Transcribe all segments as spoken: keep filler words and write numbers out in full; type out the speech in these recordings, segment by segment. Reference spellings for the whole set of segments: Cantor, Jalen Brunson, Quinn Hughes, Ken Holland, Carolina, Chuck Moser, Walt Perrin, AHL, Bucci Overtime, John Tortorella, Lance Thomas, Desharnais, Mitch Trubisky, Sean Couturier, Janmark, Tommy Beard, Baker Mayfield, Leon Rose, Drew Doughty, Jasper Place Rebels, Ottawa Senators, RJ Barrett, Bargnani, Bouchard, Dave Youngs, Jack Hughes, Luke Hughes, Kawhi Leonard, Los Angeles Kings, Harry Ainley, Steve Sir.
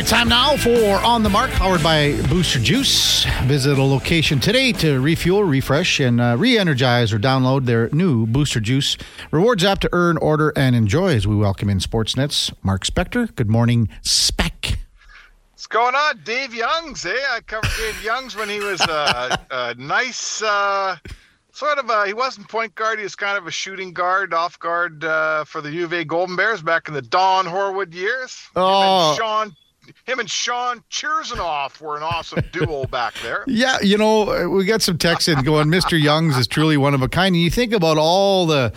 right, time now for On the Mark, powered by Booster Juice. Visit a location today to refuel, refresh, and uh, re-energize or download their new Booster Juice Rewards app to earn, order, and enjoy as we welcome in Sportsnet's Mark Spector. Good morning, Spec. What's going on? Dave Youngs, eh? I covered Dave Youngs when he was uh, a nice... Uh... Sort of a, he wasn't point guard, he was kind of a shooting guard, off guard uh, for the U of A Golden Bears back in the Don Horwood years. Oh. Him and Sean, him and Sean Chirzanoff were an awesome duo back there. Yeah, you know, we got some texts in going, Mister Youngs is truly one of a kind. And you think about all the,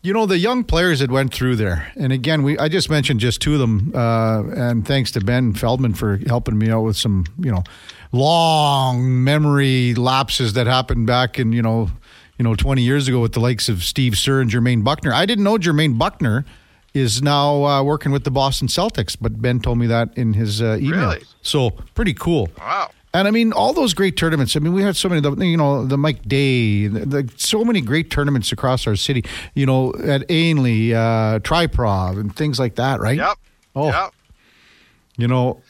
you know, the young players that went through there. And again, we I just mentioned just two of them. Uh, and thanks to Ben Feldman for helping me out with some, you know, long memory lapses that happened back in, you know, You know, twenty years ago with the likes of Steve Sir and Jermaine Buckner. I didn't know Jermaine Buckner is now uh, working with the Boston Celtics, but Ben told me that in his uh, email. Really? So pretty cool. Wow. And I mean, all those great tournaments. I mean, we had so many, you know, the Mike Day, the, the, so many great tournaments across our city, you know, at Ainley, uh, Tri-Prov and things like that, right? Yep. Oh. Yep. You know,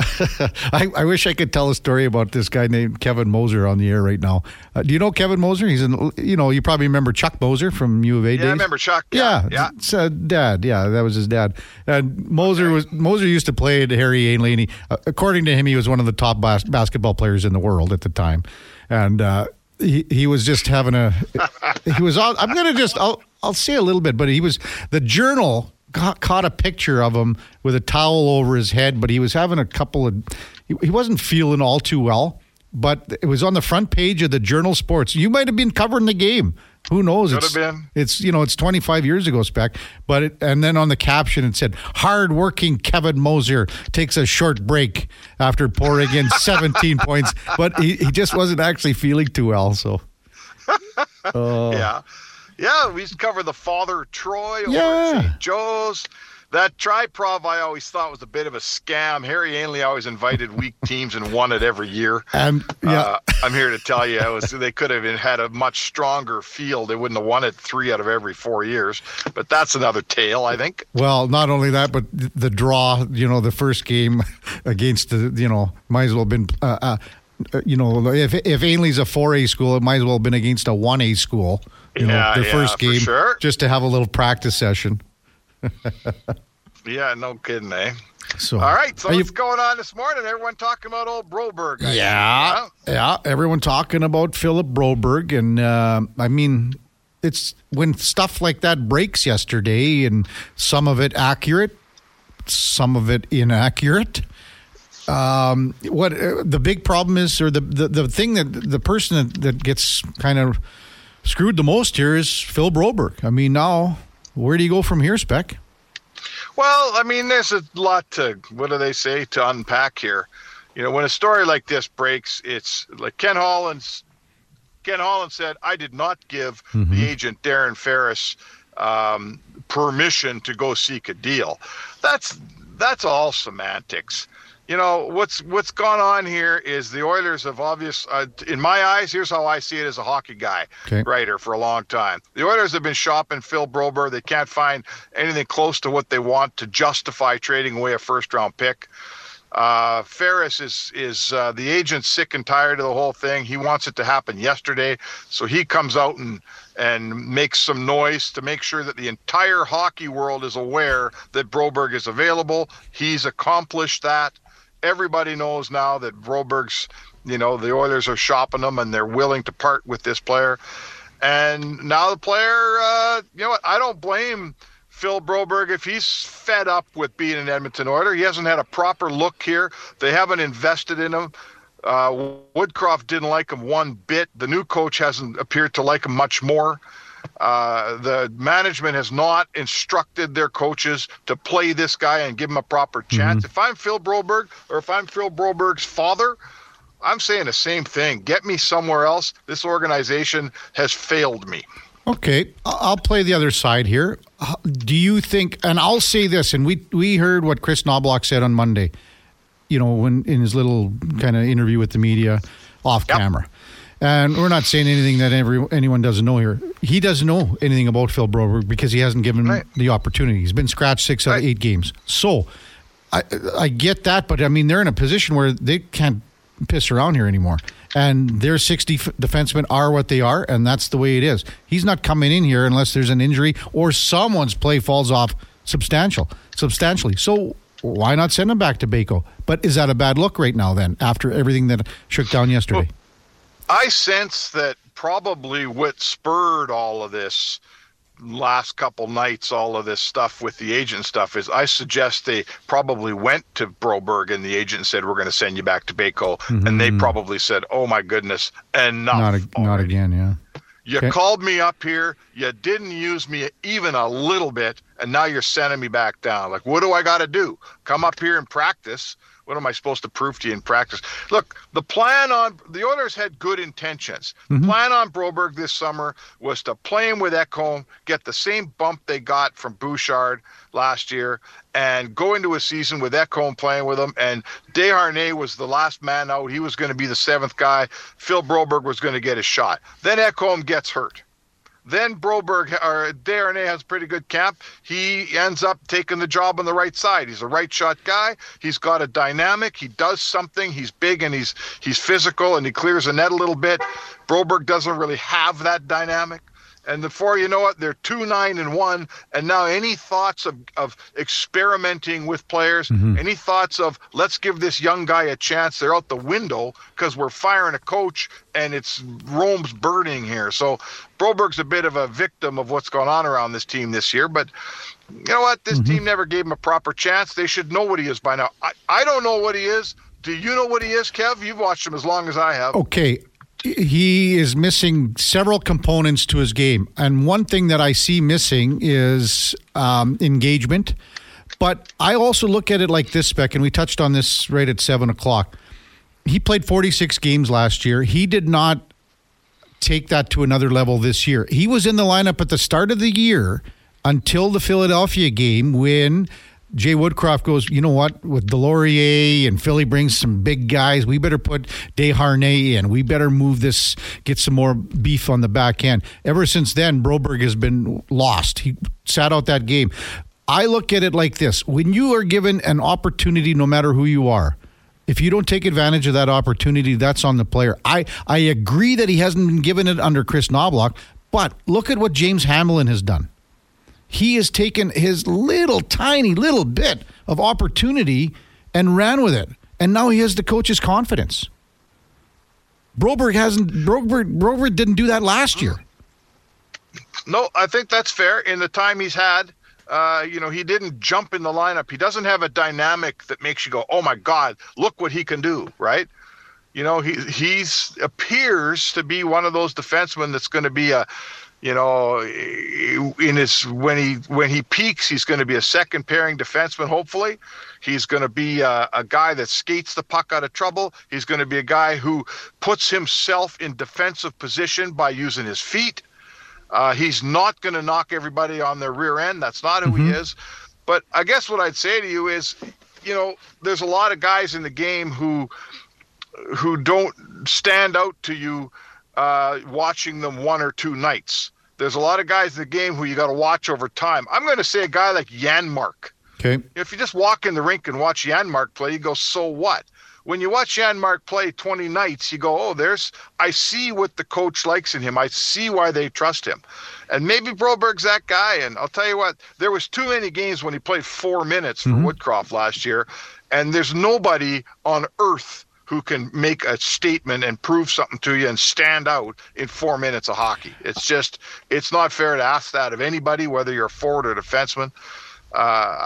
I, I wish I could tell a story about this guy named Kevin Moser on the air right now. Uh, do you know Kevin Moser? He's in, you know, you probably remember Chuck Moser from U of A days. Yeah, I remember Chuck. Yeah, yeah. yeah. It's, uh, dad, yeah, that was his dad. And Moser okay. was Moser used to play at Harry Ainley, and he, uh, according to him, he was one of the top bas- basketball players in the world at the time. And uh, he he was just having a he was. All, I'm gonna just I'll I'll say a little bit, but he was the Journal. Caught a picture of him with a towel over his head, but he was having a couple of, he, he wasn't feeling all too well, but it was on the front page of the Journal Sports. You might have been covering the game. Who knows? Could it's, have been. It's, you know, it's twenty-five years ago, Spec, but it, and then on the caption it said, hard-working Kevin Moser takes a short break after pouring in seventeen points, but he, he just wasn't actually feeling too well, so. Uh, yeah. Yeah, we used to cover the Father Troy over yeah. at Saint Joe's. That Tri-Prov I always thought was a bit of a scam. Harry Ainley always invited weak teams and won it every year. Um, yeah. uh, I'm here to tell you, it was, they could have had a much stronger field. They wouldn't have won it three out of every four years. But that's another tale, I think. Well, not only that, but the draw, you know, the first game against the, you know, might as well have been uh, – uh, You know, if if Ainley's a four A school, it might as well have been against a one A school. You know, yeah, their yeah, first game, sure. just to have a little practice session. Yeah, no kidding, eh? So, all right, so what's you, going on this morning? Everyone talking about old Broberg. I yeah, think, you know? yeah, everyone talking about Philip Broberg, and uh, I mean, it's when stuff like that breaks yesterday, and some of it accurate, some of it inaccurate. Um, what uh, the big problem is, or the, the, the thing that the person that, that gets kind of screwed the most here is Phil Broberg. I mean, now, where do you go from here, Spec? Well, I mean, there's a lot to, what do they say, to unpack here. You know, when a story like this breaks, it's like Ken Holland's, Ken Holland said, I did not give mm-hmm. the agent Darren Ferris um, permission to go seek a deal. That's, that's all semantics. You know, what's what's gone on here is the Oilers have obvious, uh, in my eyes, here's how I see it as a hockey guy, okay. writer for a long time. The Oilers have been shopping Phil Broberg. They can't find anything close to what they want to justify trading away a first-round pick. Uh, Ferris is, is uh, the agent's sick and tired of the whole thing. He wants it to happen yesterday, so he comes out and, and makes some noise to make sure that the entire hockey world is aware that Broberg is available. He's accomplished that. Everybody knows now that Broberg's, you know, the Oilers are shopping them and they're willing to part with this player. And now the player, uh, you know what, I don't blame Phil Broberg if he's fed up with being an Edmonton Oiler. He hasn't had a proper look here. They haven't invested in him. Uh, Woodcroft didn't like him one bit. The new coach hasn't appeared to like him much more. Uh, the management has not instructed their coaches to play this guy and give him a proper chance. Mm-hmm. If I'm Phil Broberg or if I'm Phil Broberg's father, I'm saying the same thing. Get me somewhere else. This organization has failed me. Okay, I'll play the other side here. Do you think, and I'll say this, and we, we heard what Chris Knoblauch said on Monday, you know, when in his little kind of interview with the media off yep. camera. And we're not saying anything that every, anyone doesn't know here. He doesn't know anything about Phil Broberg because he hasn't given him right. the opportunity. He's been scratched six right. out of eight games. So I, I get that, but I mean, they're in a position where they can't piss around here anymore. And their sixty defensemen are what they are, and that's the way it is. He's not coming in here unless there's an injury or someone's play falls off substantial, substantially. So why not send him back to Baco? But is that a bad look right now then, after everything that shook down yesterday? Well, I sense that probably what spurred all of this last couple nights, all of this stuff with the agent stuff, is I suggest they probably went to Broberg and the agent said, we're going to send you back to Baco. Mm-hmm. And they probably said, oh my goodness, enough. Not, a, not again, yeah. You okay. called me up here, you didn't use me even a little bit, and now you're sending me back down. Like, what do I got to do? Come up here and practice? What am I supposed to prove to you in practice? Look, the plan on – the Oilers had good intentions. Mm-hmm. The plan on Broberg this summer was to play him with Ekholm, get the same bump they got from Bouchard last year, and go into a season with Ekholm playing with him. And Desharnais was the last man out. He was going to be the seventh guy. Phil Broberg was going to get his shot. Then Ekholm gets hurt. Then Broberg, or Desharnais, has a pretty good camp. He ends up taking the job on the right side. He's a right shot guy. He's got a dynamic. He does something. He's big and he's he's physical and he clears the net a little bit. Broberg doesn't really have that dynamic. And before you know it, they're two, nine, and one. And now any thoughts of, of experimenting with players, mm-hmm. any thoughts of let's give this young guy a chance, they're out the window because we're firing a coach and it's Rome's burning here. So Broberg's a bit of a victim of what's going on around this team this year. But you know what? This mm-hmm. team never gave him a proper chance. They should know what he is by now. I, I don't know what he is. Do you know what he is, Kev? You've watched him as long as I have. Okay. He is missing several components to his game. And one thing that I see missing is um, engagement. But I also look at it like this, Beck, and we touched on this right at seven o'clock. He played forty-six games last year. He did not take that to another level this year. He was in the lineup at the start of the year until the Philadelphia game when Jay Woodcroft goes, you know what, with Delorier and Philly brings some big guys, we better put Desharnais in. We better move this, get some more beef on the back end. Ever since then, Broberg has been lost. He sat out that game. I look at it like this. When you are given an opportunity, no matter who you are, if you don't take advantage of that opportunity, that's on the player. I, I agree that he hasn't been given it under Chris Knoblauch, but look at what James Hamlin has done. He has taken his little tiny little bit of opportunity and ran with it. And now he has the coach's confidence. Broberg hasn't Broberg Broberg didn't do that last year. No, I think that's fair. In the time he's had, uh, you know, he didn't jump in the lineup. He doesn't have a dynamic that makes you go, "Oh my God, look what he can do," right? You know, he he's appears to be one of those defensemen that's going to be a You know, in his when he when he peaks, he's going to be a second pairing defenseman. Hopefully, he's going to be a, a guy that skates the puck out of trouble. He's going to be a guy who puts himself in defensive position by using his feet. Uh, he's not going to knock everybody on their rear end. That's not who mm-hmm. he is. But I guess what I'd say to you is, you know, there's a lot of guys in the game who who don't stand out to you uh, watching them one or two nights. There's a lot of guys in the game who you got to watch over time. I'm going to say a guy like Janmark. Okay. If you just walk in the rink and watch Janmark play, you go, so what? When you watch Janmark play twenty nights, you go, oh, there's I see what the coach likes in him. I see why they trust him. And maybe Broberg's that guy. And I'll tell you what, there was too many games when he played four minutes for mm-hmm. Woodcroft last year, and there's nobody on earth who can make a statement and prove something to you and stand out in four minutes of hockey. It's just, it's not fair to ask that of anybody, whether you're a forward or a defenseman. Uh,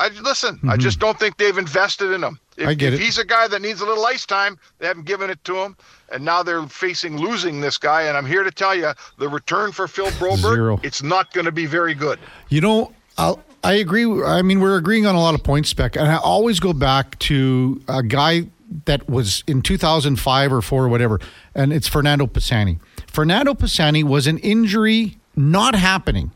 I listen, mm-hmm. I just don't think they've invested in him. If, I get if it. He's a guy that needs a little ice time, they haven't given it to him, and now they're facing losing this guy, and I'm here to tell you, the return for Phil Broberg, Zero. It's not going to be very good. You know, I'll, I agree. I mean, we're agreeing on a lot of points, Beck, and I always go back to a guy that was in two thousand five or four or whatever, and it's Fernando Pisani. Fernando Pisani was an injury not happening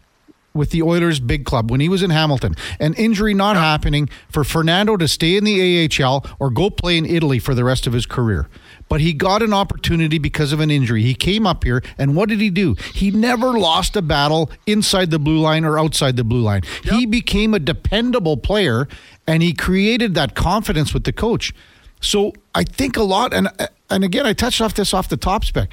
with the Oilers' big club when he was in Hamilton. An injury not yeah. happening for Fernando to stay in the A H L or go play in Italy for the rest of his career. But he got an opportunity because of an injury. He came up here, and what did he do? He never lost a battle inside the blue line or outside the blue line. Yep. He became a dependable player, and he created that confidence with the coach. So I think a lot, and and again, I touched off this off the top spec.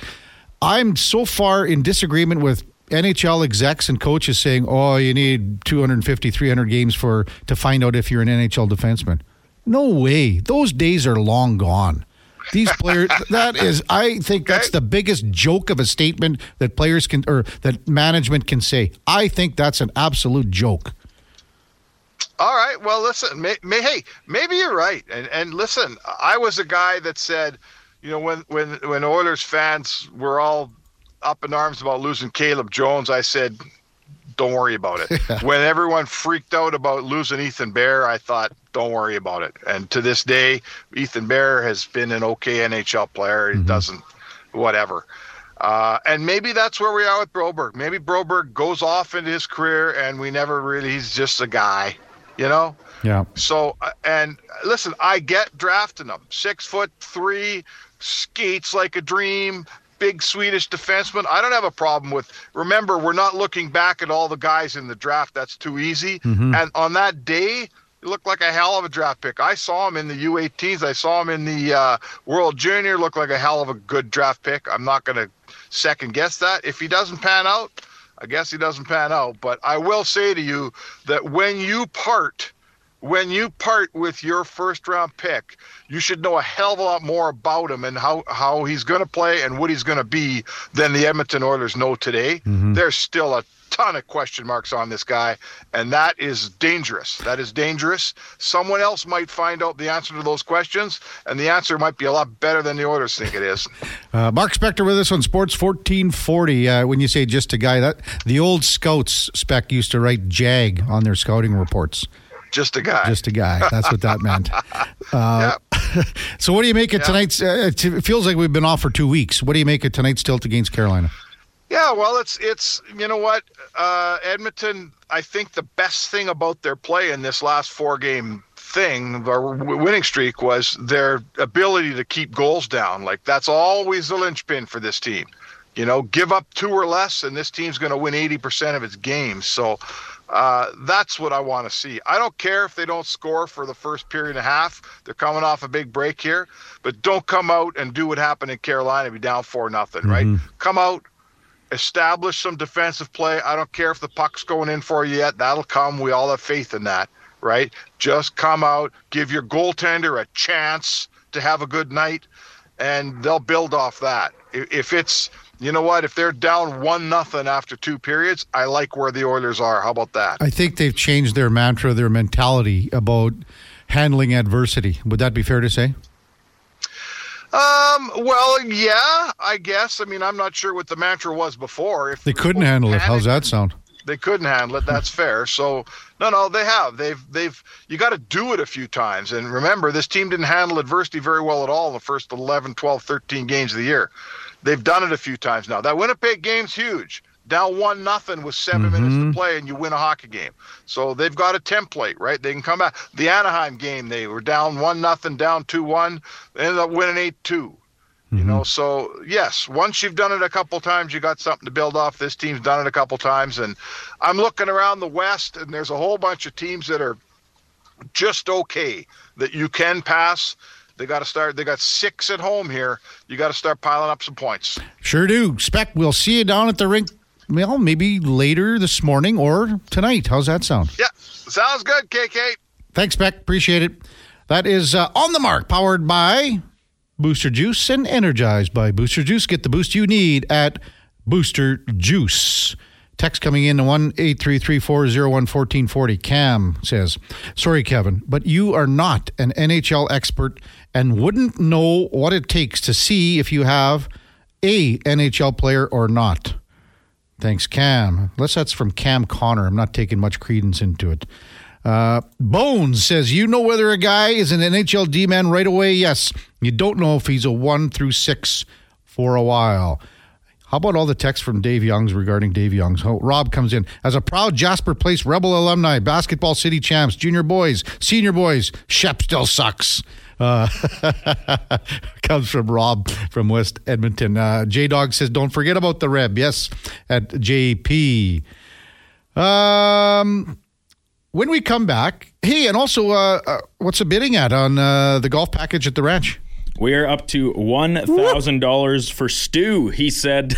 I'm so far in disagreement with N H L execs and coaches saying, oh, you need two fifty, three hundred games for to find out if you're an N H L defenseman. No way. Those days are long gone. These players, that is, I think okay. that's the biggest joke of a statement that players can, or that management can say. I think that's an absolute joke. All right. Well, listen, may, may, hey, maybe you're right. And and listen, I was a guy that said, you know, when, when, when Oilers fans were all up in arms about losing Caleb Jones, I said, don't worry about it. Yeah. When everyone freaked out about losing Ethan Bear, I thought, don't worry about it. And to this day, Ethan Bear has been an okay N H L player. He mm-hmm. doesn't, whatever. Uh, and maybe that's where we are with Broberg. Maybe Broberg goes off into his career and we never really, he's just a guy, you know? Yeah. So, and listen, I get drafting him. Six foot three, skates like a dream, big Swedish defenseman. I don't have a problem with, remember, we're not looking back at all the guys in the draft. That's too easy. Mm-hmm. And on that day, it looked like a hell of a draft pick. I saw him in the U eighteens. I saw him in the uh, World Junior. Looked like a hell of a good draft pick. I'm not going to second guess that. If he doesn't pan out, I guess he doesn't pan out. But I will say to you that when you part, when you part with your first round pick, you should know a hell of a lot more about him and how, how he's going to play and what he's going to be than the Edmonton Oilers know today. Mm-hmm. There's still a ton of question marks on this guy, and that is dangerous. That is dangerous. Someone else might find out the answer to those questions, and the answer might be a lot better than the Oilers think it is. Uh, Mark Spector with us on Sports fourteen forty. Uh, when you say just a guy, that the old scouts spec used to write JAG on their scouting reports. Just a guy. Just a guy. That's what that meant. Uh, yep. So what do you make of yep. tonight's uh, – it feels like we've been off for two weeks. What do you make of tonight's tilt against Carolina? Yeah, well, it's – it's you know what? Uh, Edmonton, I think the best thing about their play in this last four-game thing, their winning streak, was their ability to keep goals down. Like, that's always the linchpin for this team. You know, give up two or less, and this team's going to win eighty percent of its games. So – Uh, that's what I want to see. I don't care if they don't score for the first period and a half. They're coming off a big break here. But don't come out and do what happened in Carolina, be down four nothing, right? Mm-hmm. Come out, establish some defensive play. I don't care if the puck's going in for you yet. That'll come. We all have faith in that, right? Just come out, give your goaltender a chance to have a good night, and they'll build off that. If it's... You know what? If they're down one nothing after two periods, I like where the Oilers are. How about that? I think they've changed their mantra, their mentality about handling adversity. Would that be fair to say? Um. Well, yeah, I guess. I mean, I'm not sure what the mantra was before. If they couldn't handle panic, it, how's that sound? They couldn't handle it. That's fair. So no, no, they have. They've, they've. You got to do it a few times. And remember, this team didn't handle adversity very well at all in the first eleven, twelve, thirteen games of the year. They've done it a few times now. That Winnipeg game's huge. Down one nothing with seven mm-hmm. minutes to play, and you win a hockey game. So they've got a template, right? They can come back. The Anaheim game, they were down one nothing, down two one, they ended up winning eight two. Mm-hmm. You know, so yes, once you've done it a couple times, you got something to build off. This team's done it a couple times, and I'm looking around the West, and there's a whole bunch of teams that are just okay that you can pass. They got to start. They got six at home here. You got to start piling up some points. Sure do. Spec, we'll see you down at the rink. Well, maybe later this morning or tonight. How's that sound? Yeah, sounds good, K K. Thanks, Spec. Appreciate it. That is uh, On the Mark, powered by Booster Juice and energized by Booster Juice. Get the boost you need at Booster Juice. Text coming in to one eight three three four zero one one four four zero. Cam says, sorry, Kevin, but you are not an N H L expert and wouldn't know what it takes to see if you have a N H L player or not. Thanks, Cam. Unless that's from Cam Connor. I'm not taking much credence into it. Uh, Bones says, you know whether a guy is an N H L D-man right away? Yes. You don't know if he's a one through six for a while. How about all the texts from Dave Youngs regarding Dave Youngs? Oh, Rob comes in. As a proud Jasper Place Rebel alumni, basketball city champs, junior boys, senior boys, Shep still sucks. Uh, comes from Rob from West Edmonton. Uh, J-Dog says, don't forget about the Reb. Yes, at J P. Um... When we come back, hey, and also, uh, uh, what's the bidding at on uh, the golf package at the ranch? We're up to one thousand dollars for Stu, he said.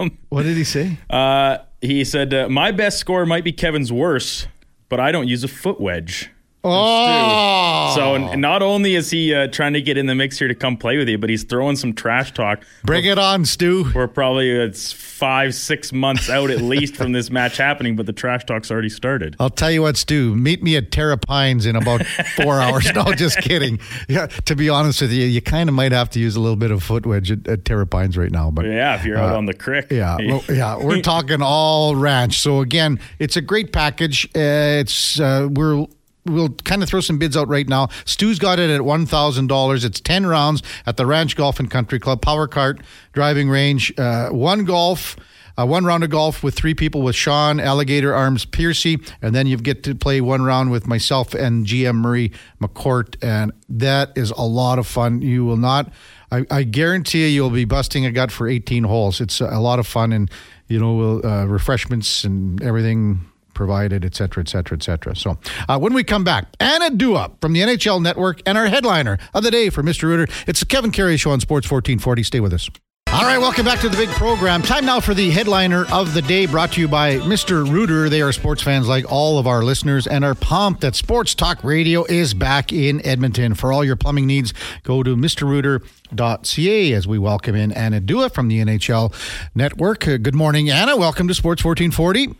um, what did he say? Uh, he said, uh, my best score might be Kevin's worst, but I don't use a foot wedge. Oh! So n- not only is he uh, trying to get in the mix here to come play with you, but he's throwing some trash talk. Bring we're, it on, Stu. We're probably it's five, six months out at least from this match happening, but the trash talk's already started. I'll tell you what, Stu, meet me at Terra Pines in about four hours. No, just kidding. Yeah, to be honest with you, you kind of might have to use a little bit of foot wedge at, at Terra Pines right now. But yeah, if you're uh, out on the crick. Yeah, well, yeah, we're talking all ranch. So again, it's a great package. Uh, it's uh, we're... We'll kind of throw some bids out right now. Stu's got it at one thousand dollars. It's ten rounds at the Ranch Golf and Country Club. Power cart, driving range, uh, one golf, uh, one round of golf with three people with Sean Alligator Arms Piercy. And then you get to play one round with myself and G M Marie McCourt. And that is a lot of fun. You will not, I, I guarantee you, you'll be busting a gut for eighteen holes. It's a lot of fun and, you know, uh, refreshments and everything provided, et cetera, et cetera, et cetera. So uh, when we come back, Anna Dua from the N H L Network and our headliner of the day for Mister Rooter. It's the Kevin Carey Show on Sports fourteen forty. Stay with us. All right, welcome back to the big program. Time now for the headliner of the day, brought to you by Mister Rooter. They are sports fans like all of our listeners and are pumped that Sports Talk Radio is back in Edmonton. For all your plumbing needs, go to mister rooter dot c a as we welcome in Anna Dua from the N H L Network. Uh, good morning, Anna. Welcome to Sports fourteen forty.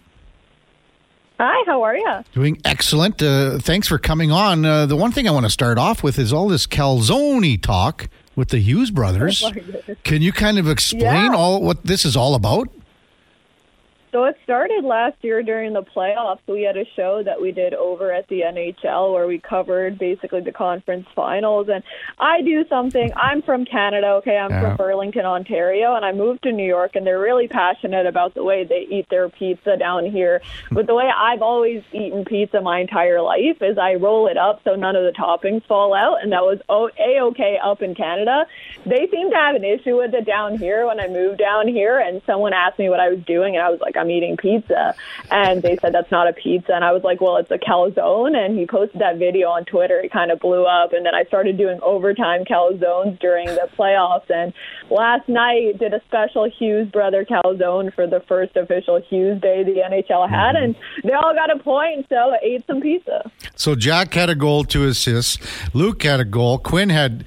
Hi, how are you? Doing excellent. Uh, thanks for coming on. Uh, the one thing I want to start off with is all this calzone talk with the Hughes brothers. Oh, can you kind of explain yeah. all what this is all about? So it started last year during the playoffs. We had a show that we did over at the N H L where we covered basically the conference finals. And I do something. I'm from Canada, okay? I'm yeah. from Burlington, Ontario, and I moved to New York, and they're really passionate about the way they eat their pizza down here. But the way I've always eaten pizza my entire life is I roll it up so none of the toppings fall out, and that was A-okay up in Canada. They seem to have an issue with it down here when I moved down here, and someone asked me what I was doing, and I was like, I'm eating pizza, and they said that's not a pizza, and I was like, well, it's a calzone. And he posted that video on Twitter. It kind of blew up, and then I started doing overtime calzones during the playoffs, and last night did a special Hughes brother calzone for the first official Hughes Day the N H L had, and they all got a point, so I ate some pizza. So Jack had a goal, two assists, Luke had a goal, Quinn had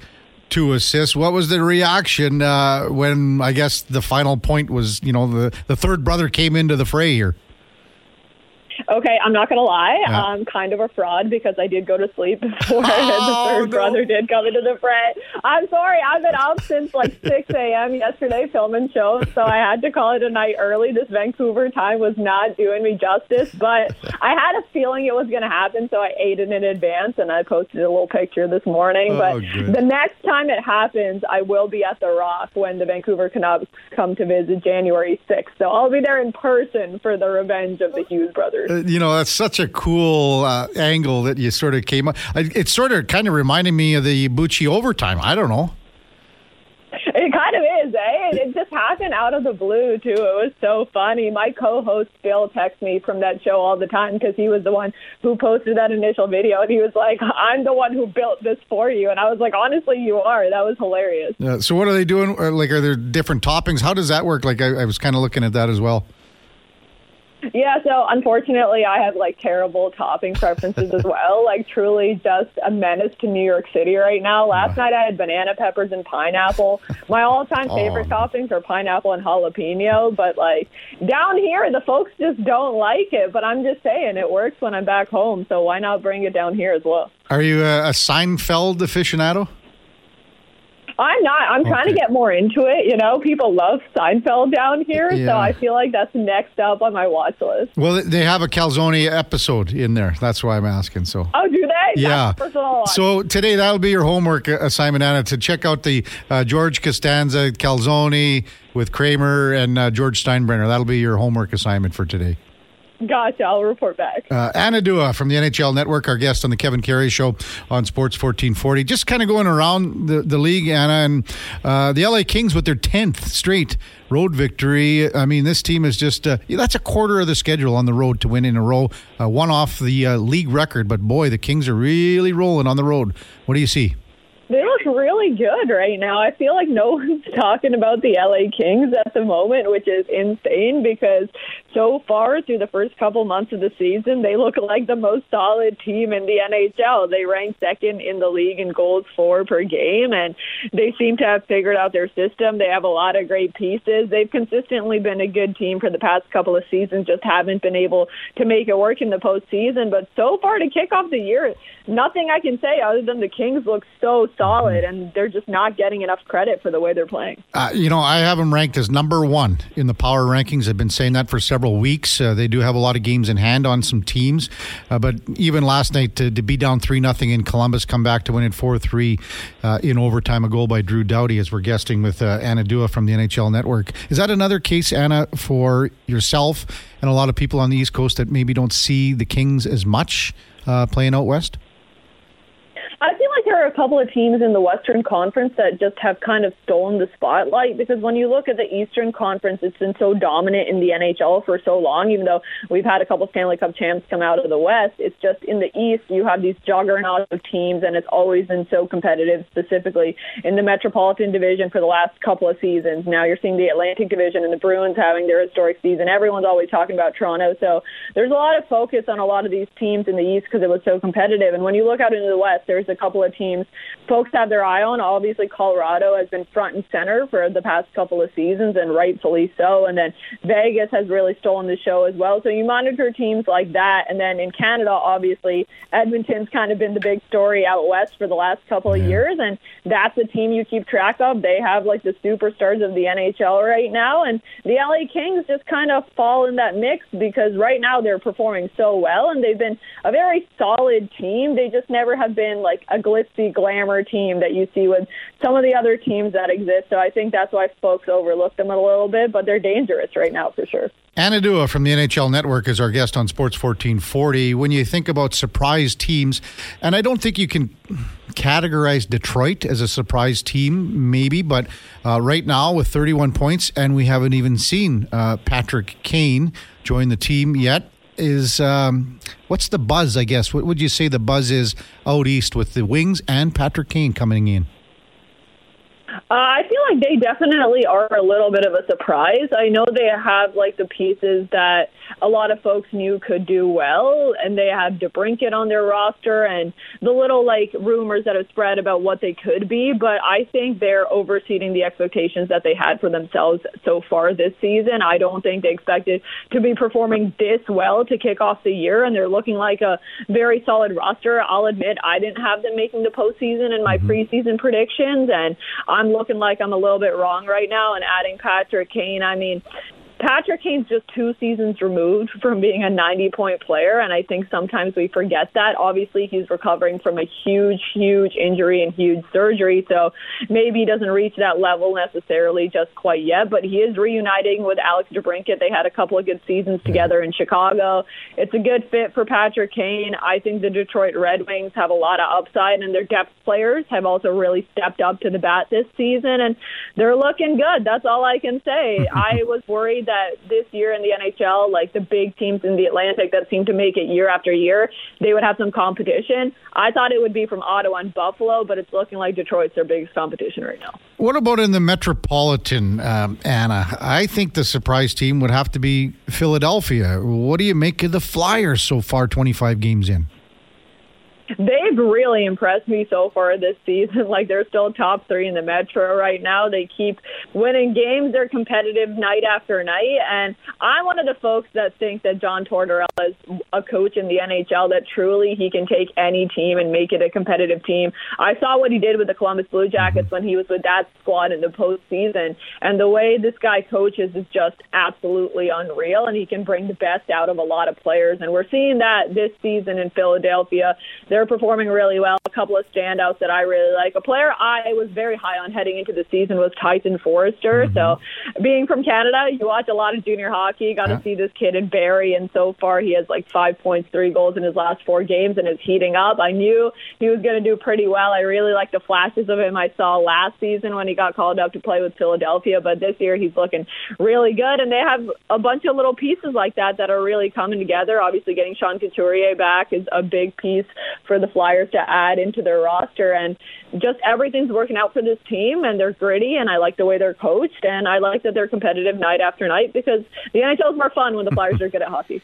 two assists. What was the reaction uh, when, I guess, the final point was, you know, the, the third brother came into the fray here? Okay, I'm not going to lie. Yeah. I'm kind of a fraud because I did go to sleep before oh, the third no. brother did come into the fray. I'm sorry. I've been up since like six a.m. yesterday filming shows, so I had to call it a night early. This Vancouver time was not doing me justice, but I had a feeling it was going to happen, so I ate it in advance, and I posted a little picture this morning. Oh, but good. The next time it happens, I will be at the Rock when the Vancouver Canucks come to visit January sixth. So I'll be there in person for the revenge of the Hughes brothers. You know, that's such a cool uh, angle that you sort of came up. It sort of kind of reminded me of the Bucci overtime. I don't know. It kind of is, eh? It, it just happened out of the blue, too. It was so funny. My co-host, Phil, texts me from that show all the time because he was the one who posted that initial video, and he was like, I'm the one who built this for you. And I was like, honestly, you are. That was hilarious. Yeah, so what are they doing? Like, are there different toppings? How does that work? Like, I, I was kind of looking at that as well. Yeah, so unfortunately, I have, like, terrible topping preferences as well. Like, truly just a menace to New York City right now. Last night, I had banana peppers and pineapple. My all-time favorite oh. toppings are pineapple and jalapeno. But, like, down here, the folks just don't like it. But I'm just saying, it works when I'm back home. So why not bring it down here as well? Are you a Seinfeld aficionado? I'm not. I'm okay. trying to get more into it. You know, people love Seinfeld down here, yeah. so I feel like that's next up on my watch list. Well, they have a calzone episode in there. That's why I'm asking. So, oh, do they? Yeah. So today that'll be your homework assignment, Anna, to check out the uh, George Costanza calzone with Kramer and uh, George Steinbrenner. That'll be your homework assignment for today. Gotcha. I'll report back. Uh, Anna Dua from the N H L Network, our guest on the Kevin Carey Show on Sports fourteen forty. Just kind of going around the, the league, Anna, and uh, the L A Kings with their tenth straight road victory. I mean, this team is just, uh, that's a quarter of the schedule on the road to win in a row. Uh, one off the uh, league record, but boy, the Kings are really rolling on the road. What do you see? They look really good right now. I feel like no one's talking about the L A Kings at the moment, which is insane because so far through the first couple months of the season, they look like the most solid team in the N H L. They rank second in the league in goals for per game, and they seem to have figured out their system. They have a lot of great pieces. They've consistently been a good team for the past couple of seasons, just haven't been able to make it work in the postseason. But so far to kick off the year, nothing I can say other than the Kings look so solid, and they're just not getting enough credit for the way they're playing. Uh, you know, I have them ranked as number one in the power rankings. I've been saying that for several weeks. Uh, they do have a lot of games in hand on some teams, uh, but even last night to, to be down three nothing in Columbus, come back to win it four three uh, in overtime, a goal by Drew Doughty, as we're guesting with uh, Anna Dua from the N H L Network. Is that another case, Anna, for yourself and a lot of people on the East Coast that maybe don't see the Kings as much uh, playing out West? I feel like there are a couple of teams in the Western Conference that just have kind of stolen the spotlight, because when you look at the Eastern Conference, it's been so dominant in the N H L for so long, even though we've had a couple Stanley Cup champs come out of the West. It's just in the East, you have these juggernauts of teams, and it's always been so competitive, specifically in the Metropolitan Division for the last couple of seasons. Now you're seeing the Atlantic Division and the Bruins having their historic season. Everyone's always talking about Toronto. So there's a lot of focus on a lot of these teams in the East because it was so competitive. And when you look out into the West, there's a couple of teams folks have their eye on. Obviously, Colorado has been front and center for the past couple of seasons, and rightfully so. And then Vegas has really stolen the show as well. So you monitor teams like that. And then in Canada, obviously, Edmonton's kind of been the big story out West for the last couple of years, and that's the team you keep track of. They have like the superstars of the N H L right now, and the L A Kings just kind of fall in that mix because right now they're performing so well, and they've been a very solid team. They just never have been like a glitzy glamour team that you see with some of the other teams that exist. So I think that's why folks overlook them a little bit, but they're dangerous right now for sure. Anna Dua from the N H L Network is our guest on Sports fourteen forty. When you think about surprise teams, and I don't think you can categorize Detroit as a surprise team, maybe, but uh, right now with thirty-one points, and we haven't even seen uh, Patrick Kane join the team yet. Is um, what's the buzz, I guess? What would you say the buzz is out East with the Wings and Patrick Kane coming in? Uh, I feel like they definitely are a little bit of a surprise. I know they have like the pieces that a lot of folks knew could do well, and they have DeBrincat on their roster and the little like rumors that have spread about what they could be, but I think they're overseeding the expectations that they had for themselves so far this season. I don't think they expected to be performing this well to kick off the year, and they're looking like a very solid roster. I'll admit I didn't have them making the postseason in my preseason predictions, and I'm looking like I'm a little bit wrong right now, and adding Patrick Kane, I mean, Patrick Kane's just two seasons removed from being a ninety-point player, and I think sometimes we forget that. Obviously, he's recovering from a huge, huge injury and huge surgery, so maybe he doesn't reach that level necessarily just quite yet, but he is reuniting with Alex DeBrincat. They had a couple of good seasons together in Chicago. It's a good fit for Patrick Kane. I think the Detroit Red Wings have a lot of upside, and their depth players have also really stepped up to the bat this season, and they're looking good. That's all I can say. I was worried that this year in the N H L, like the big teams in the Atlantic that seem to make it year after year, they would have some competition. I thought it would be from Ottawa and Buffalo, but it's looking like Detroit's their biggest competition right now. What about in the Metropolitan, um, Anna? I think the surprise team would have to be Philadelphia. What do you make of the Flyers so far, twenty-five games in? They've really impressed me so far this season. Like, they're still top three in the Metro right now. They keep winning games. They're competitive night after night. And I'm one of the folks that think that John Tortorella is a coach in the N H L, that truly he can take any team and make it a competitive team. I saw what he did with the Columbus Blue Jackets when he was with that squad in the postseason. And the way this guy coaches is just absolutely unreal. And he can bring the best out of a lot of players. And we're seeing that this season in Philadelphia. They're performing really well. A couple of standouts that I really like. A player I was very high on heading into the season was Tyson Forrester. Mm-hmm. So being from Canada, you watch a lot of junior hockey. Got yeah. to see this kid in Barrie, and so far he has like five points, three goals in his last four games and is heating up. I knew he was going to do pretty well. I really like the flashes of him I saw last season when he got called up to play with Philadelphia, but this year he's looking really good, and they have a bunch of little pieces like that that are really coming together. Obviously getting Sean Couturier back is a big piece for the Flyers to add into their roster, and just everything's working out for this team, and they're gritty, and I like the way they're coached, and I like that they're competitive night after night, because the N H L is more fun when the Flyers are good at hockey.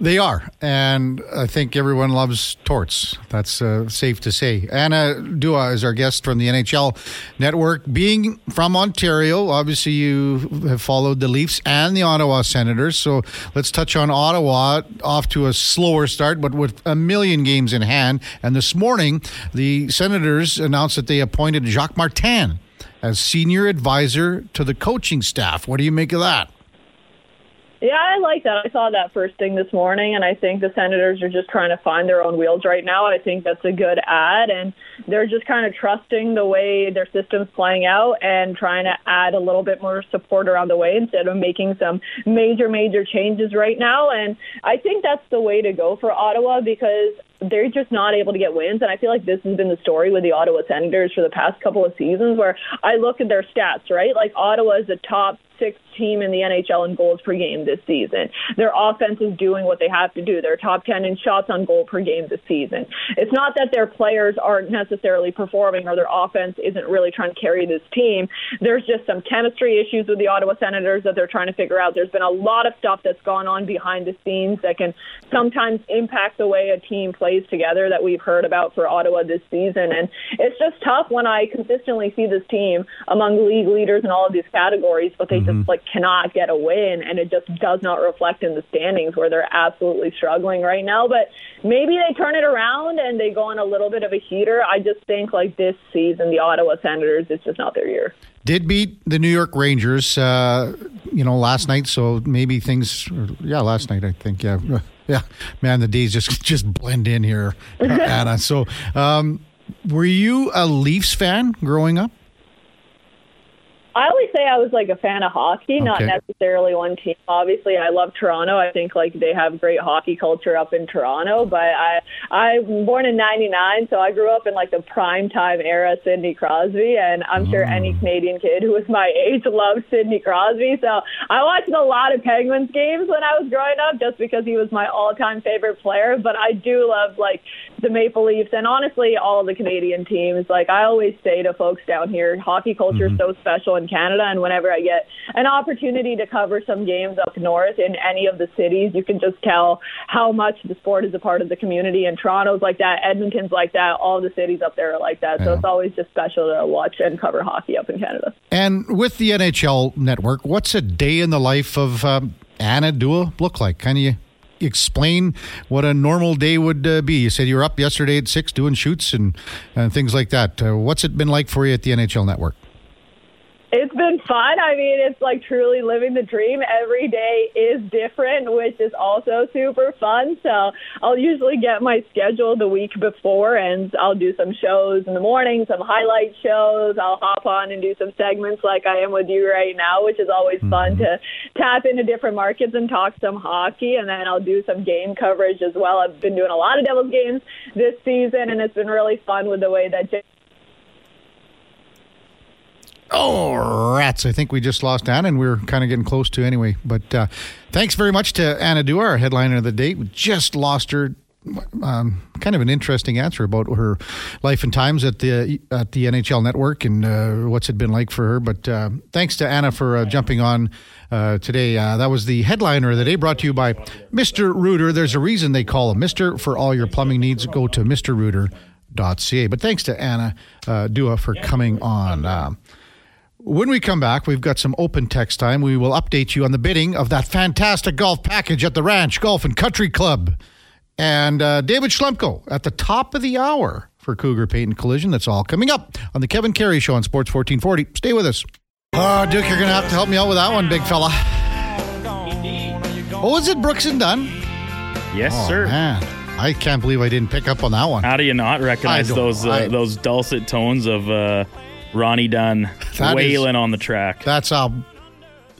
They are, and I think everyone loves Torts. That's uh, safe to say. Anna Dua is our guest from the N H L Network. Being from Ontario, obviously you have followed the Leafs and the Ottawa Senators, so let's touch on Ottawa. Off to a slower start, but with a million games in hand. And this morning, the Senators announced that they appointed Jacques Martin as senior advisor to the coaching staff. What do you make of that? Yeah, I like that. I saw that first thing this morning, and I think the Senators are just trying to find their own wheels right now. I think that's a good ad, and they're just kind of trusting the way their system's playing out and trying to add a little bit more support around the way instead of making some major, major changes right now. And I think that's the way to go for Ottawa, because they're just not able to get wins, and I feel like this has been the story with the Ottawa Senators for the past couple of seasons, where I look at their stats, right? Like, Ottawa is the top six team in the N H L in goals per game this season. Their offense is doing what they have to do. They're top ten in shots on goal per game this season. It's not that their players aren't necessarily performing or their offense isn't really trying to carry this team. There's just some chemistry issues with the Ottawa Senators that they're trying to figure out. There's been a lot of stuff that's gone on behind the scenes that can sometimes impact the way a team plays together that we've heard about for Ottawa this season. And it's just tough when I consistently see this team among league leaders in all of these categories, but they mm-hmm. just like cannot get a win, and it just does not reflect in the standings, where they're absolutely struggling right now. But maybe they turn it around and they go on a little bit of a heater. I just think like this season, the Ottawa Senators, it's just not their year. Did beat the New York Rangers, uh, you know, last night. So maybe things, yeah, last night, I think, yeah. Yeah, man, the days just just blend in here, Anna. So, um, were you a Leafs fan growing up? I always say I was like a fan of hockey, not okay. necessarily one team. Obviously, I love Toronto. I think like they have great hockey culture up in Toronto. But I, I was born in ninety-nine, so I grew up in like the prime time era Sidney Crosby, and I'm mm. sure any Canadian kid who was my age loved Sidney Crosby. So I watched a lot of Penguins games when I was growing up, just because he was my all-time favorite player. But I do love like the Maple Leafs, and honestly, all the Canadian teams. Like I always say to folks down here, hockey culture is mm-hmm. so special in Canada, and whenever I get an opportunity to cover some games up north in any of the cities, you can just tell how much the sport is a part of the community. And Toronto's like that, Edmonton's like that, all the cities up there are like that. So yeah. It's always just special to watch and cover hockey up in Canada. And with the N H L Network, what's a day in the life of um, Anna Dua look like? Can you explain what a normal day would uh, be? You said you were up yesterday at six doing shoots and, and things like that. Uh, what's it been like for you at the N H L Network? It's been fun. I mean, it's like truly living the dream. Every day is different, which is also super fun. So I'll usually get my schedule the week before, and I'll do some shows in the morning, some highlight shows. I'll hop on and do some segments like I am with you right now, which is always mm-hmm. fun to tap into different markets and talk some hockey. And then I'll do some game coverage as well. I've been doing a lot of Devils games this season, and it's been really fun with the way that Jay- Oh, rats. I think we just lost Anna, and we were kind of getting close to anyway. But uh, thanks very much to Anna Dua, our headliner of the day. We just lost her um, kind of an interesting answer about her life and times at the at the N H L Network and uh, what's it been like for her. But uh, thanks to Anna for uh, jumping on uh, today. Uh, that was the headliner of the day, brought to you by Mister Rooter. There's a reason they call him Mister For all your plumbing needs, go to mister rooter dot c a. But thanks to Anna uh, Dua for coming on. Uh, When we come back, we've got some open text time. We will update you on the bidding of that fantastic golf package at the Ranch Golf and Country Club. And uh, David Schlemko at the top of the hour for Cougar Paint and Collision. That's all coming up on the Kevin Carey Show on Sports fourteen forty. Stay with us. Oh, Duke, you're going to have to help me out with that one, big fella. Oh, is it Brooks and Dunn? Yes, oh, sir. Man. I can't believe I didn't pick up on that one. How do you not recognize those uh, I... those dulcet tones of... Uh... Ronnie Dunn that wailing is, on the track. That's a one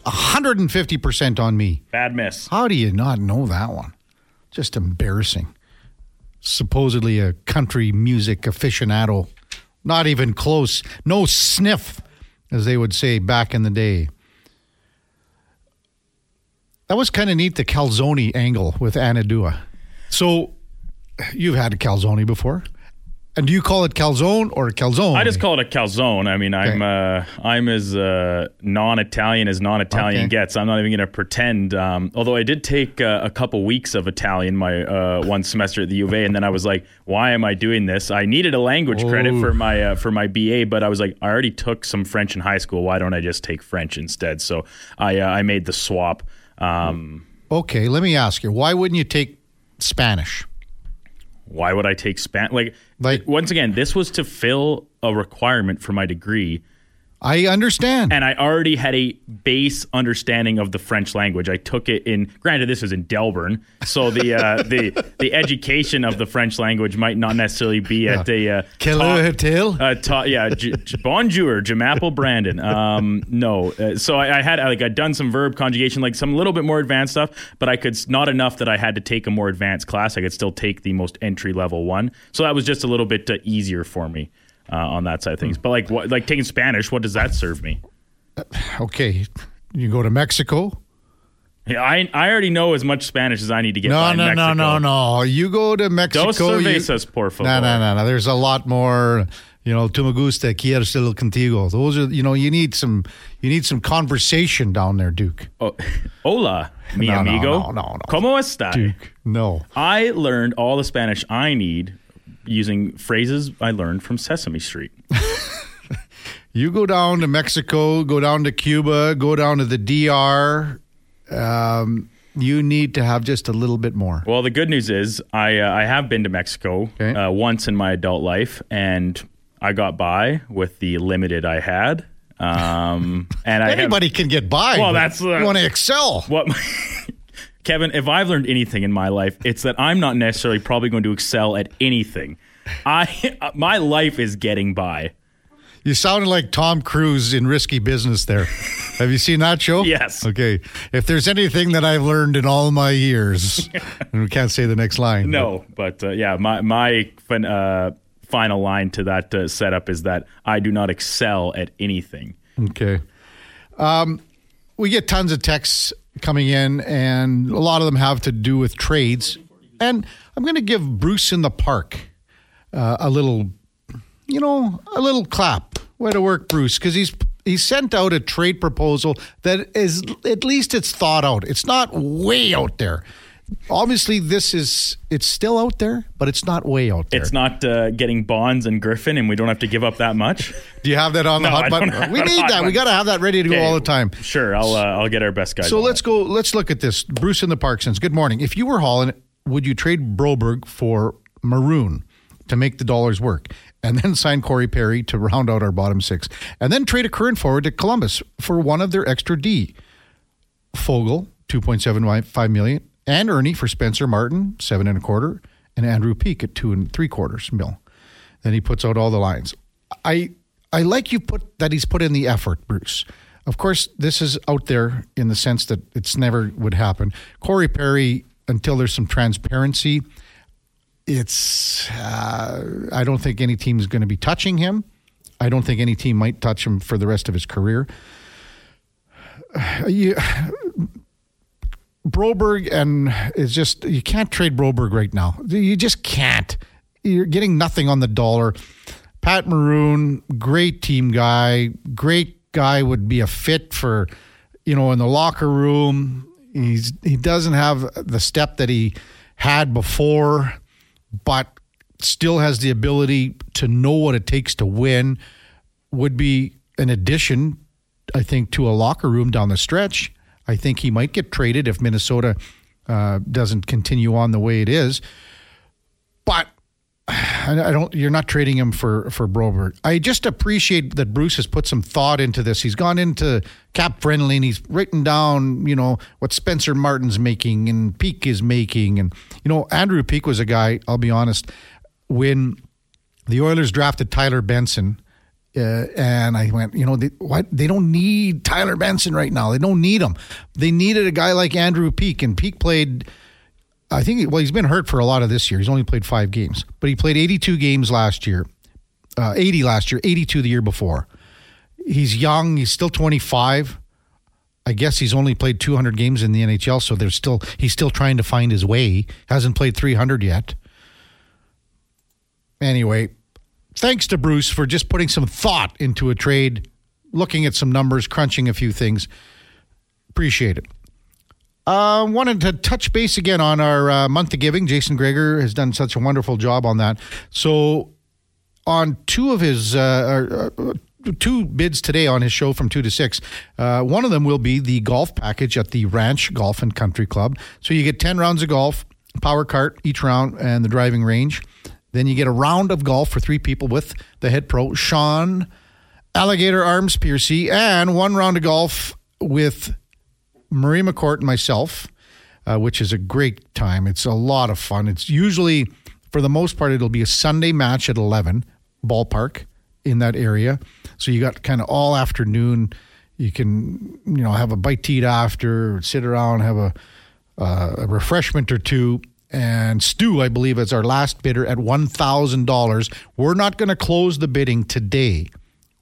hundred fifty percent on me. Bad miss. How do you not know that one? Just embarrassing. Supposedly a country music aficionado. Not even close. No sniff, as they would say back in the day. That was kind of neat, the calzone angle with Anna Dua. So, you've had a calzone before? And do you call it calzone or calzone? I just call it a calzone. I mean, okay. I'm uh, I'm as uh, non-Italian as non-Italian okay. gets. I'm not even going to pretend. Um, although I did take uh, a couple weeks of Italian my uh, one semester at the U V A, and then I was like, why am I doing this? I needed a language oh. credit for my uh, for my B A, but I was like, I already took some French in high school. Why don't I just take French instead? So I uh, I made the swap. Um, okay, let me ask you, why wouldn't you take Spanish? Why would I take Spanish? Like, like, once again, this was to fill a requirement for my degree. I understand. And I already had a base understanding of the French language. I took it in, granted, this was in Delburn, so the uh, the the education of the French language might not necessarily be yeah. at a... Uh, Quelle uh, ta- Yeah, j- j- bonjour, Jamapple Brandon. Um, no, uh, so I, I had, like, I'd done some verb conjugation, like some little bit more advanced stuff, but I could, not enough that I had to take a more advanced class. I could still take the most entry-level one. So that was just a little bit uh, easier for me. Uh, on that side of things. But like what, like taking Spanish, what does that serve me? Uh, okay. You go to Mexico? Yeah, I I already know as much Spanish as I need to get no, by in no, Mexico. No, no, no, no. You go to Mexico. Dos cervezas, you, por favor. No, no, no, no. There's a lot more, you know, tu me gusta, quiero ser contigo. Those are, you know, you need some you need some conversation down there, Duke. Oh, hola, mi no, amigo. No, no, no, no. ¿Cómo está? Duke, no. I learned all the Spanish I need using phrases I learned from Sesame Street. You go down to Mexico, go down to Cuba, go down to the D R. Um, you need to have just a little bit more. Well, the good news is I uh, I have been to Mexico okay. uh, once in my adult life, and I got by with the limited I had. Um, and I Anybody have, can get by. Well, that's uh, you want to excel. What? Kevin, if I've learned anything in my life, it's that I'm not necessarily probably going to excel at anything. I my life is getting by. You sounded like Tom Cruise in Risky Business there. Have you seen that show? Yes. Okay. If there's anything that I've learned in all my years, and we can't say the next line. No, but, but uh, yeah, my my fin- uh, final line to that uh, setup is that I do not excel at anything. Okay. Um, we get tons of texts coming in, and a lot of them have to do with trades. And I'm going to give Bruce in the Park uh, a little, you know, a little clap. Way to work, Bruce, because he's he sent out a trade proposal that is, at least it's thought out. It's not way out there. Obviously, this is, it's still out there, but it's not way out there. It's not uh, getting Bonds and Griffin, and we don't have to give up that much. Do you have that on no, the hot button? We need that. We got to have that ready to okay. go all the time. Sure, I'll uh, I'll get our best guys. So let's that. go. Let's look at this. Bruce in the Parksons. Good morning. If you were Holland, would you trade Broberg for Maroon to make the dollars work, and then sign Corey Perry to round out our bottom six, and then trade a current forward to Columbus for one of their extra D? Fogle, two point seven five million. And Ernie for Spencer Martin, seven and a quarter, and Andrew Peak at two and three quarters mil. Then he puts out all the lines. I I like you put that he's put in the effort, Bruce. Of course, this is out there in the sense that it's never would happen. Corey Perry, until there's some transparency, it's uh, I don't think any team is going to be touching him. I don't think any team might touch him for the rest of his career. Uh, you... Broberg and it's just, you can't trade Broberg right now. You just can't. You're getting nothing on the dollar. Pat Maroon, great team guy, great guy, would be a fit for, you know, in the locker room. He's he doesn't have the step that he had before, but still has the ability to know what it takes to win. Would be an addition, I think, to a locker room down the stretch. I think he might get traded if Minnesota uh, doesn't continue on the way it is. But I don't. You're not trading him for for Broberg. I just appreciate that Bruce has put some thought into this. He's gone into Cap Friendly and he's written down, you know, what Spencer Martin's making and Peak is making, and you know, Andrew Peak was a guy. I'll be honest. When the Oilers drafted Tyler Benson, uh, and I went, you know, they, why, they don't need Tyler Benson right now. They don't need him. They needed a guy like Andrew Peak, and Peak played. I think, well, he's been hurt for a lot of this year. He's only played five games, but he played eighty-two games last year, uh, eighty last year, eighty-two the year before. He's young. He's still twenty-five. I guess he's only played two hundred games in the N H L, so there's still he's still trying to find his way. Hasn't played three hundred yet. Anyway, thanks to Bruce for just putting some thought into a trade, looking at some numbers, crunching a few things. Appreciate it. I uh, wanted to touch base again on our uh, month of giving. Jason Greger has done such a wonderful job on that. So on two of his uh, uh, two bids today on his show from two to six, uh, one of them will be the golf package at the Ranch Golf and Country Club. So you get ten rounds of golf, power cart each round, and the driving range. Then you get a round of golf for three people with the head pro, Sean Alligator Arms Piercy, and one round of golf with Marie McCourt and myself, uh, which is a great time. It's a lot of fun. It's usually, for the most part, it'll be a Sunday match at eleven, ballpark in that area. So you got kind of all afternoon. You can, you know, have a bite to eat after, sit around, have a, uh, a refreshment or two. And Stu, I believe, is our last bidder at one thousand dollars. We're not going to close the bidding today.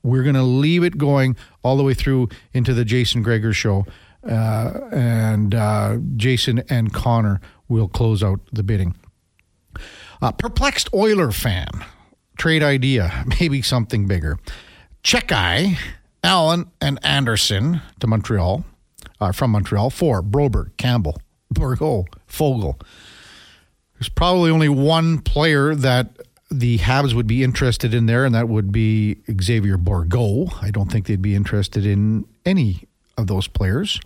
We're going to leave it going all the way through into the Jason Greger Show. Uh, and uh, Jason and Connor will close out the bidding. Uh, perplexed Oiler fan. Trade idea. Maybe something bigger. Chekai, Allen, and Anderson to Montreal, uh, from Montreal, for Broberg, Campbell, Bourgault, Fogle. There's probably only one player that the Habs would be interested in there, and that would be Xavier Bourgault. I don't think they'd be interested in any of those players.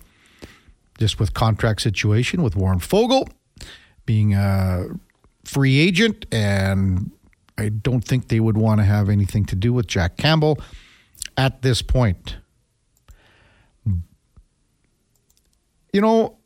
Just with contract situation with Warren Fogle being a free agent, and I don't think they would want to have anything to do with Jack Campbell at this point. You know,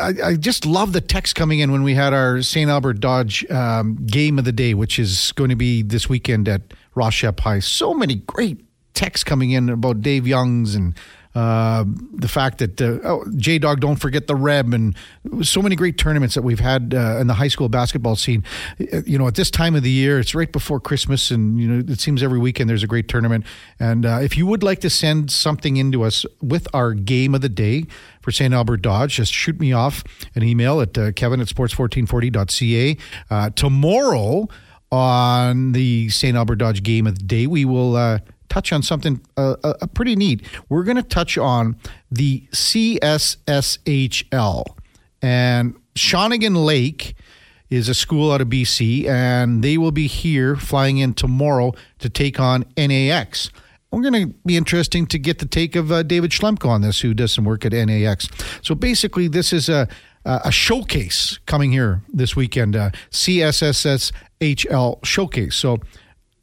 I, I just love the text coming in when we had our Saint Albert Dodge um, game of the day, which is going to be this weekend at Roshap High. So many great texts coming in about Dave Youngs and Uh, the fact that uh, oh, J-Dog, don't forget the Reb, and so many great tournaments that we've had uh, in the high school basketball scene. You know, at this time of the year, it's right before Christmas, and you know, it seems every weekend there's a great tournament. And uh, if you would like to send something in to us with our game of the day for Saint Albert Dodge, just shoot me off an email at uh, Kevin at sports fourteen forty dot c a. Uh, tomorrow on the Saint Albert Dodge game of the day, we will Uh, touch on something uh, uh, pretty neat. We're going to touch on the C S S H L. And Shawnigan Lake is a school out of B C, and they will be here flying in tomorrow to take on N A X. We're going to be interesting to get the take of uh, David Schlemko on this, who does some work at N A X. So basically, this is a a showcase coming here this weekend, uh, C S S H L showcase. So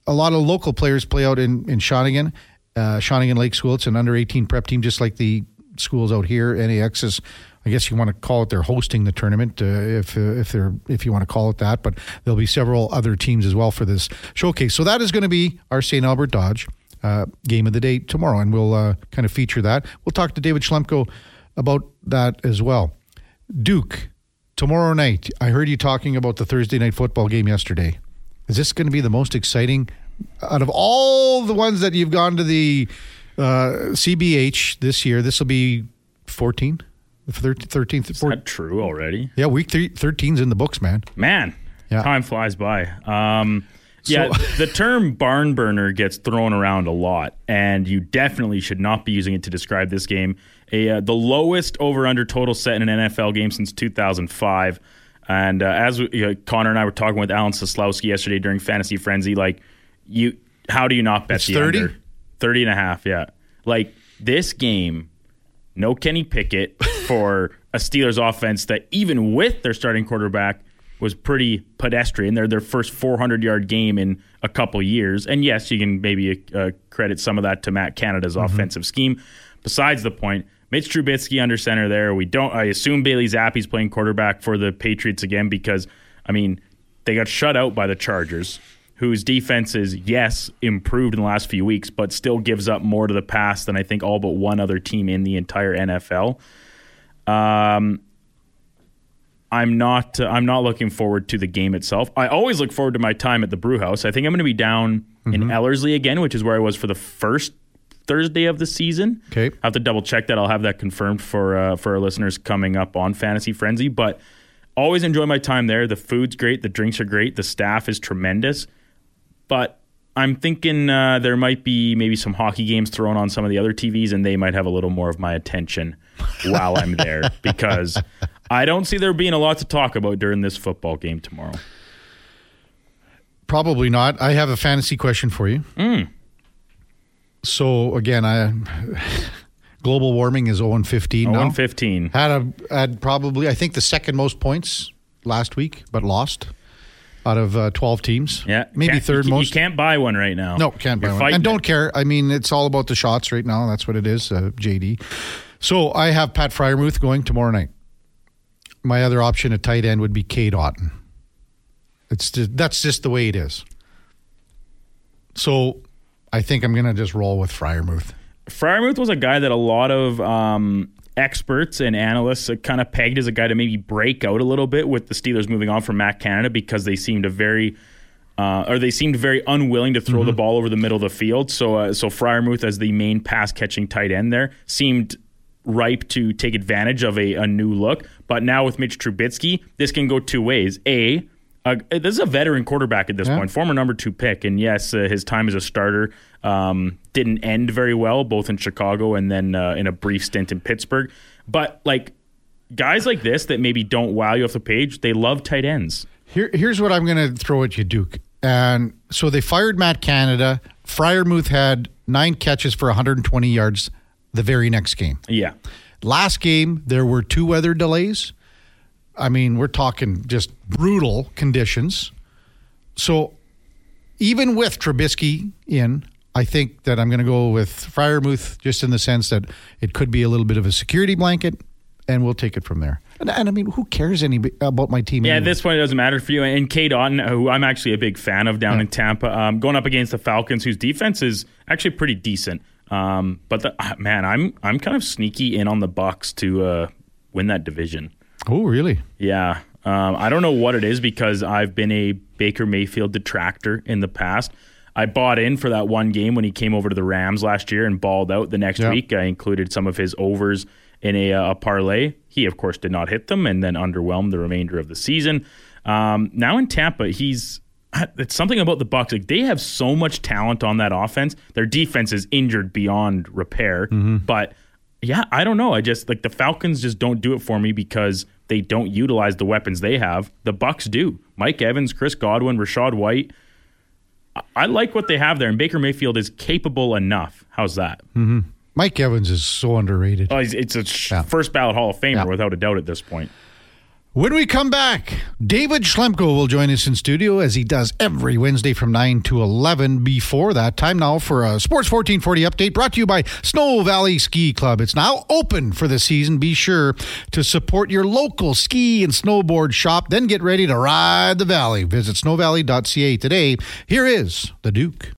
a lot of local players play out in, in Shawnigan, uh, Shawnigan Lake School. It's an under eighteen prep team, just like the schools out here. N A X is, I guess you want to call it, they're hosting the tournament, uh, if uh, if they're if you want to call it that. But there'll be several other teams as well for this showcase. So that is going to be our Saint Albert Dodge uh, game of the day tomorrow, and we'll uh, kind of feature that. We'll talk to David Schlemko about that as well. Duke, tomorrow night. I heard you talking about the Thursday night football game yesterday. Is this going to be the most exciting out of all the ones that you've gone to the uh, C B H this year? This will be fourteen, The thirteenth. Is that true already? Yeah, week thirteen's in the books, man. Man, yeah. Time flies by. Um, yeah, so, the term barn burner gets thrown around a lot, and you definitely should not be using it to describe this game. A, uh, the lowest over-under total set in an N F L game since two thousand five. And uh, as we, you know, Connor and I were talking with Alan Soslowski yesterday during Fantasy Frenzy, like, you, how do you not bet it's the thirty? Under? thirty and a half, yeah. Like, this game, no Kenny Pickett for a Steelers offense that, even with their starting quarterback, was pretty pedestrian. They're their first four hundred yard game in a couple years. And yes, you can maybe uh, credit some of that to Matt Canada's mm-hmm. offensive scheme. Besides the point, Mitch Trubisky under center there. We don't. I assume Bailey Zappi's playing quarterback for the Patriots again because, I mean, they got shut out by the Chargers, whose defense is, yes, improved in the last few weeks, but still gives up more to the pass than I think all but one other team in the entire N F L. Um, I'm not. Uh, I'm not looking forward to the game itself. I always look forward to my time at the Brewhouse. I think I'm going to be down mm-hmm. in Ellerslie again, which is where I was for the first Thursday of the season. Okay. I have to double check that. I'll have that confirmed for uh, for our listeners coming up on Fantasy Frenzy. But always enjoy my time there. The food's great. The drinks are great. The staff is tremendous. But I'm thinking uh, there might be maybe some hockey games thrown on some of the other T Vs, and they might have a little more of my attention while I'm there because I don't see there being a lot to talk about during this football game tomorrow. Probably not. I have a fantasy question for you. Mm. So again, I global warming is oh and fifteen now. oh and fifteen. Had a had probably I think the second most points last week, but lost out of uh, twelve teams. Yeah, maybe can't, third you, most. You can't buy one right now. No, can't You're buy one. And don't it. care. I mean, it's all about the shots right now. That's what it is. Uh, J D. So I have Pat Fryermuth going tomorrow night. My other option at tight end would be Cade Otton. It's just, that's just the way it is. So I think I'm going to just roll with Fryermuth. Fryermuth was a guy that a lot of um, experts and analysts kind of pegged as a guy to maybe break out a little bit with the Steelers moving on from Matt Canada because they seemed a very, uh, or they seemed very unwilling to throw mm-hmm. the ball over the middle of the field. So, uh, so Fryermuth as the main pass catching tight end there seemed ripe to take advantage of a, a new look. But now with Mitch Trubisky, this can go two ways. A Uh, this is a veteran quarterback at this yeah. point, former number two pick. And yes, uh, his time as a starter um, didn't end very well, both in Chicago and then uh, in a brief stint in Pittsburgh. But like guys like this that maybe don't wow you off the page, they love tight ends. Here, here's what I'm going to throw at you, Duke. And so they fired Matt Canada. Fryermuth had nine catches for one hundred twenty yards the very next game. Yeah. Last game, there were two weather delays. I mean, we're talking just brutal conditions. So even with Trubisky in, I think that I'm going to go with Fryermuth just in the sense that it could be a little bit of a security blanket, and we'll take it from there. And, and I mean, who cares any about my team? Yeah, anyway? At this point, it doesn't matter for you. And Cade Otton, who I'm actually a big fan of down yeah. in Tampa, um, going up against the Falcons, whose defense is actually pretty decent. Um, but, the, man, I'm I'm kind of sneaky in on the Bucs to uh, win that division. Oh, really? Yeah. Um, I don't know what it is because I've been a Baker Mayfield detractor in the past. I bought in for that one game when he came over to the Rams last year and balled out the next yeah. week. I included some of his overs in a, uh, a parlay. He, of course, did not hit them and then underwhelmed the remainder of the season. Um, now in Tampa, he's it's something about the Bucs. Like, they have so much talent on that offense. Their defense is injured beyond repair. Mm-hmm. But, yeah, I don't know. I just like the Falcons just don't do it for me because – they don't utilize the weapons they have. The Bucs do. Mike Evans, Chris Godwin, Rashad White. I like what they have there, and Baker Mayfield is capable enough. How's that? Mm-hmm. Mike Evans is so underrated. Oh, it's a yeah. first ballot Hall of Famer yeah. without a doubt at this point. When we come back, David Schlemko will join us in studio as he does every Wednesday from nine to eleven. Before that, time now for a Sports fourteen forty update brought to you by Snow Valley Ski Club. It's now open for the season. Be sure to support your local ski and snowboard shop. Then get ready to ride the valley. Visit snow valley dot c a today. Here is the Duke.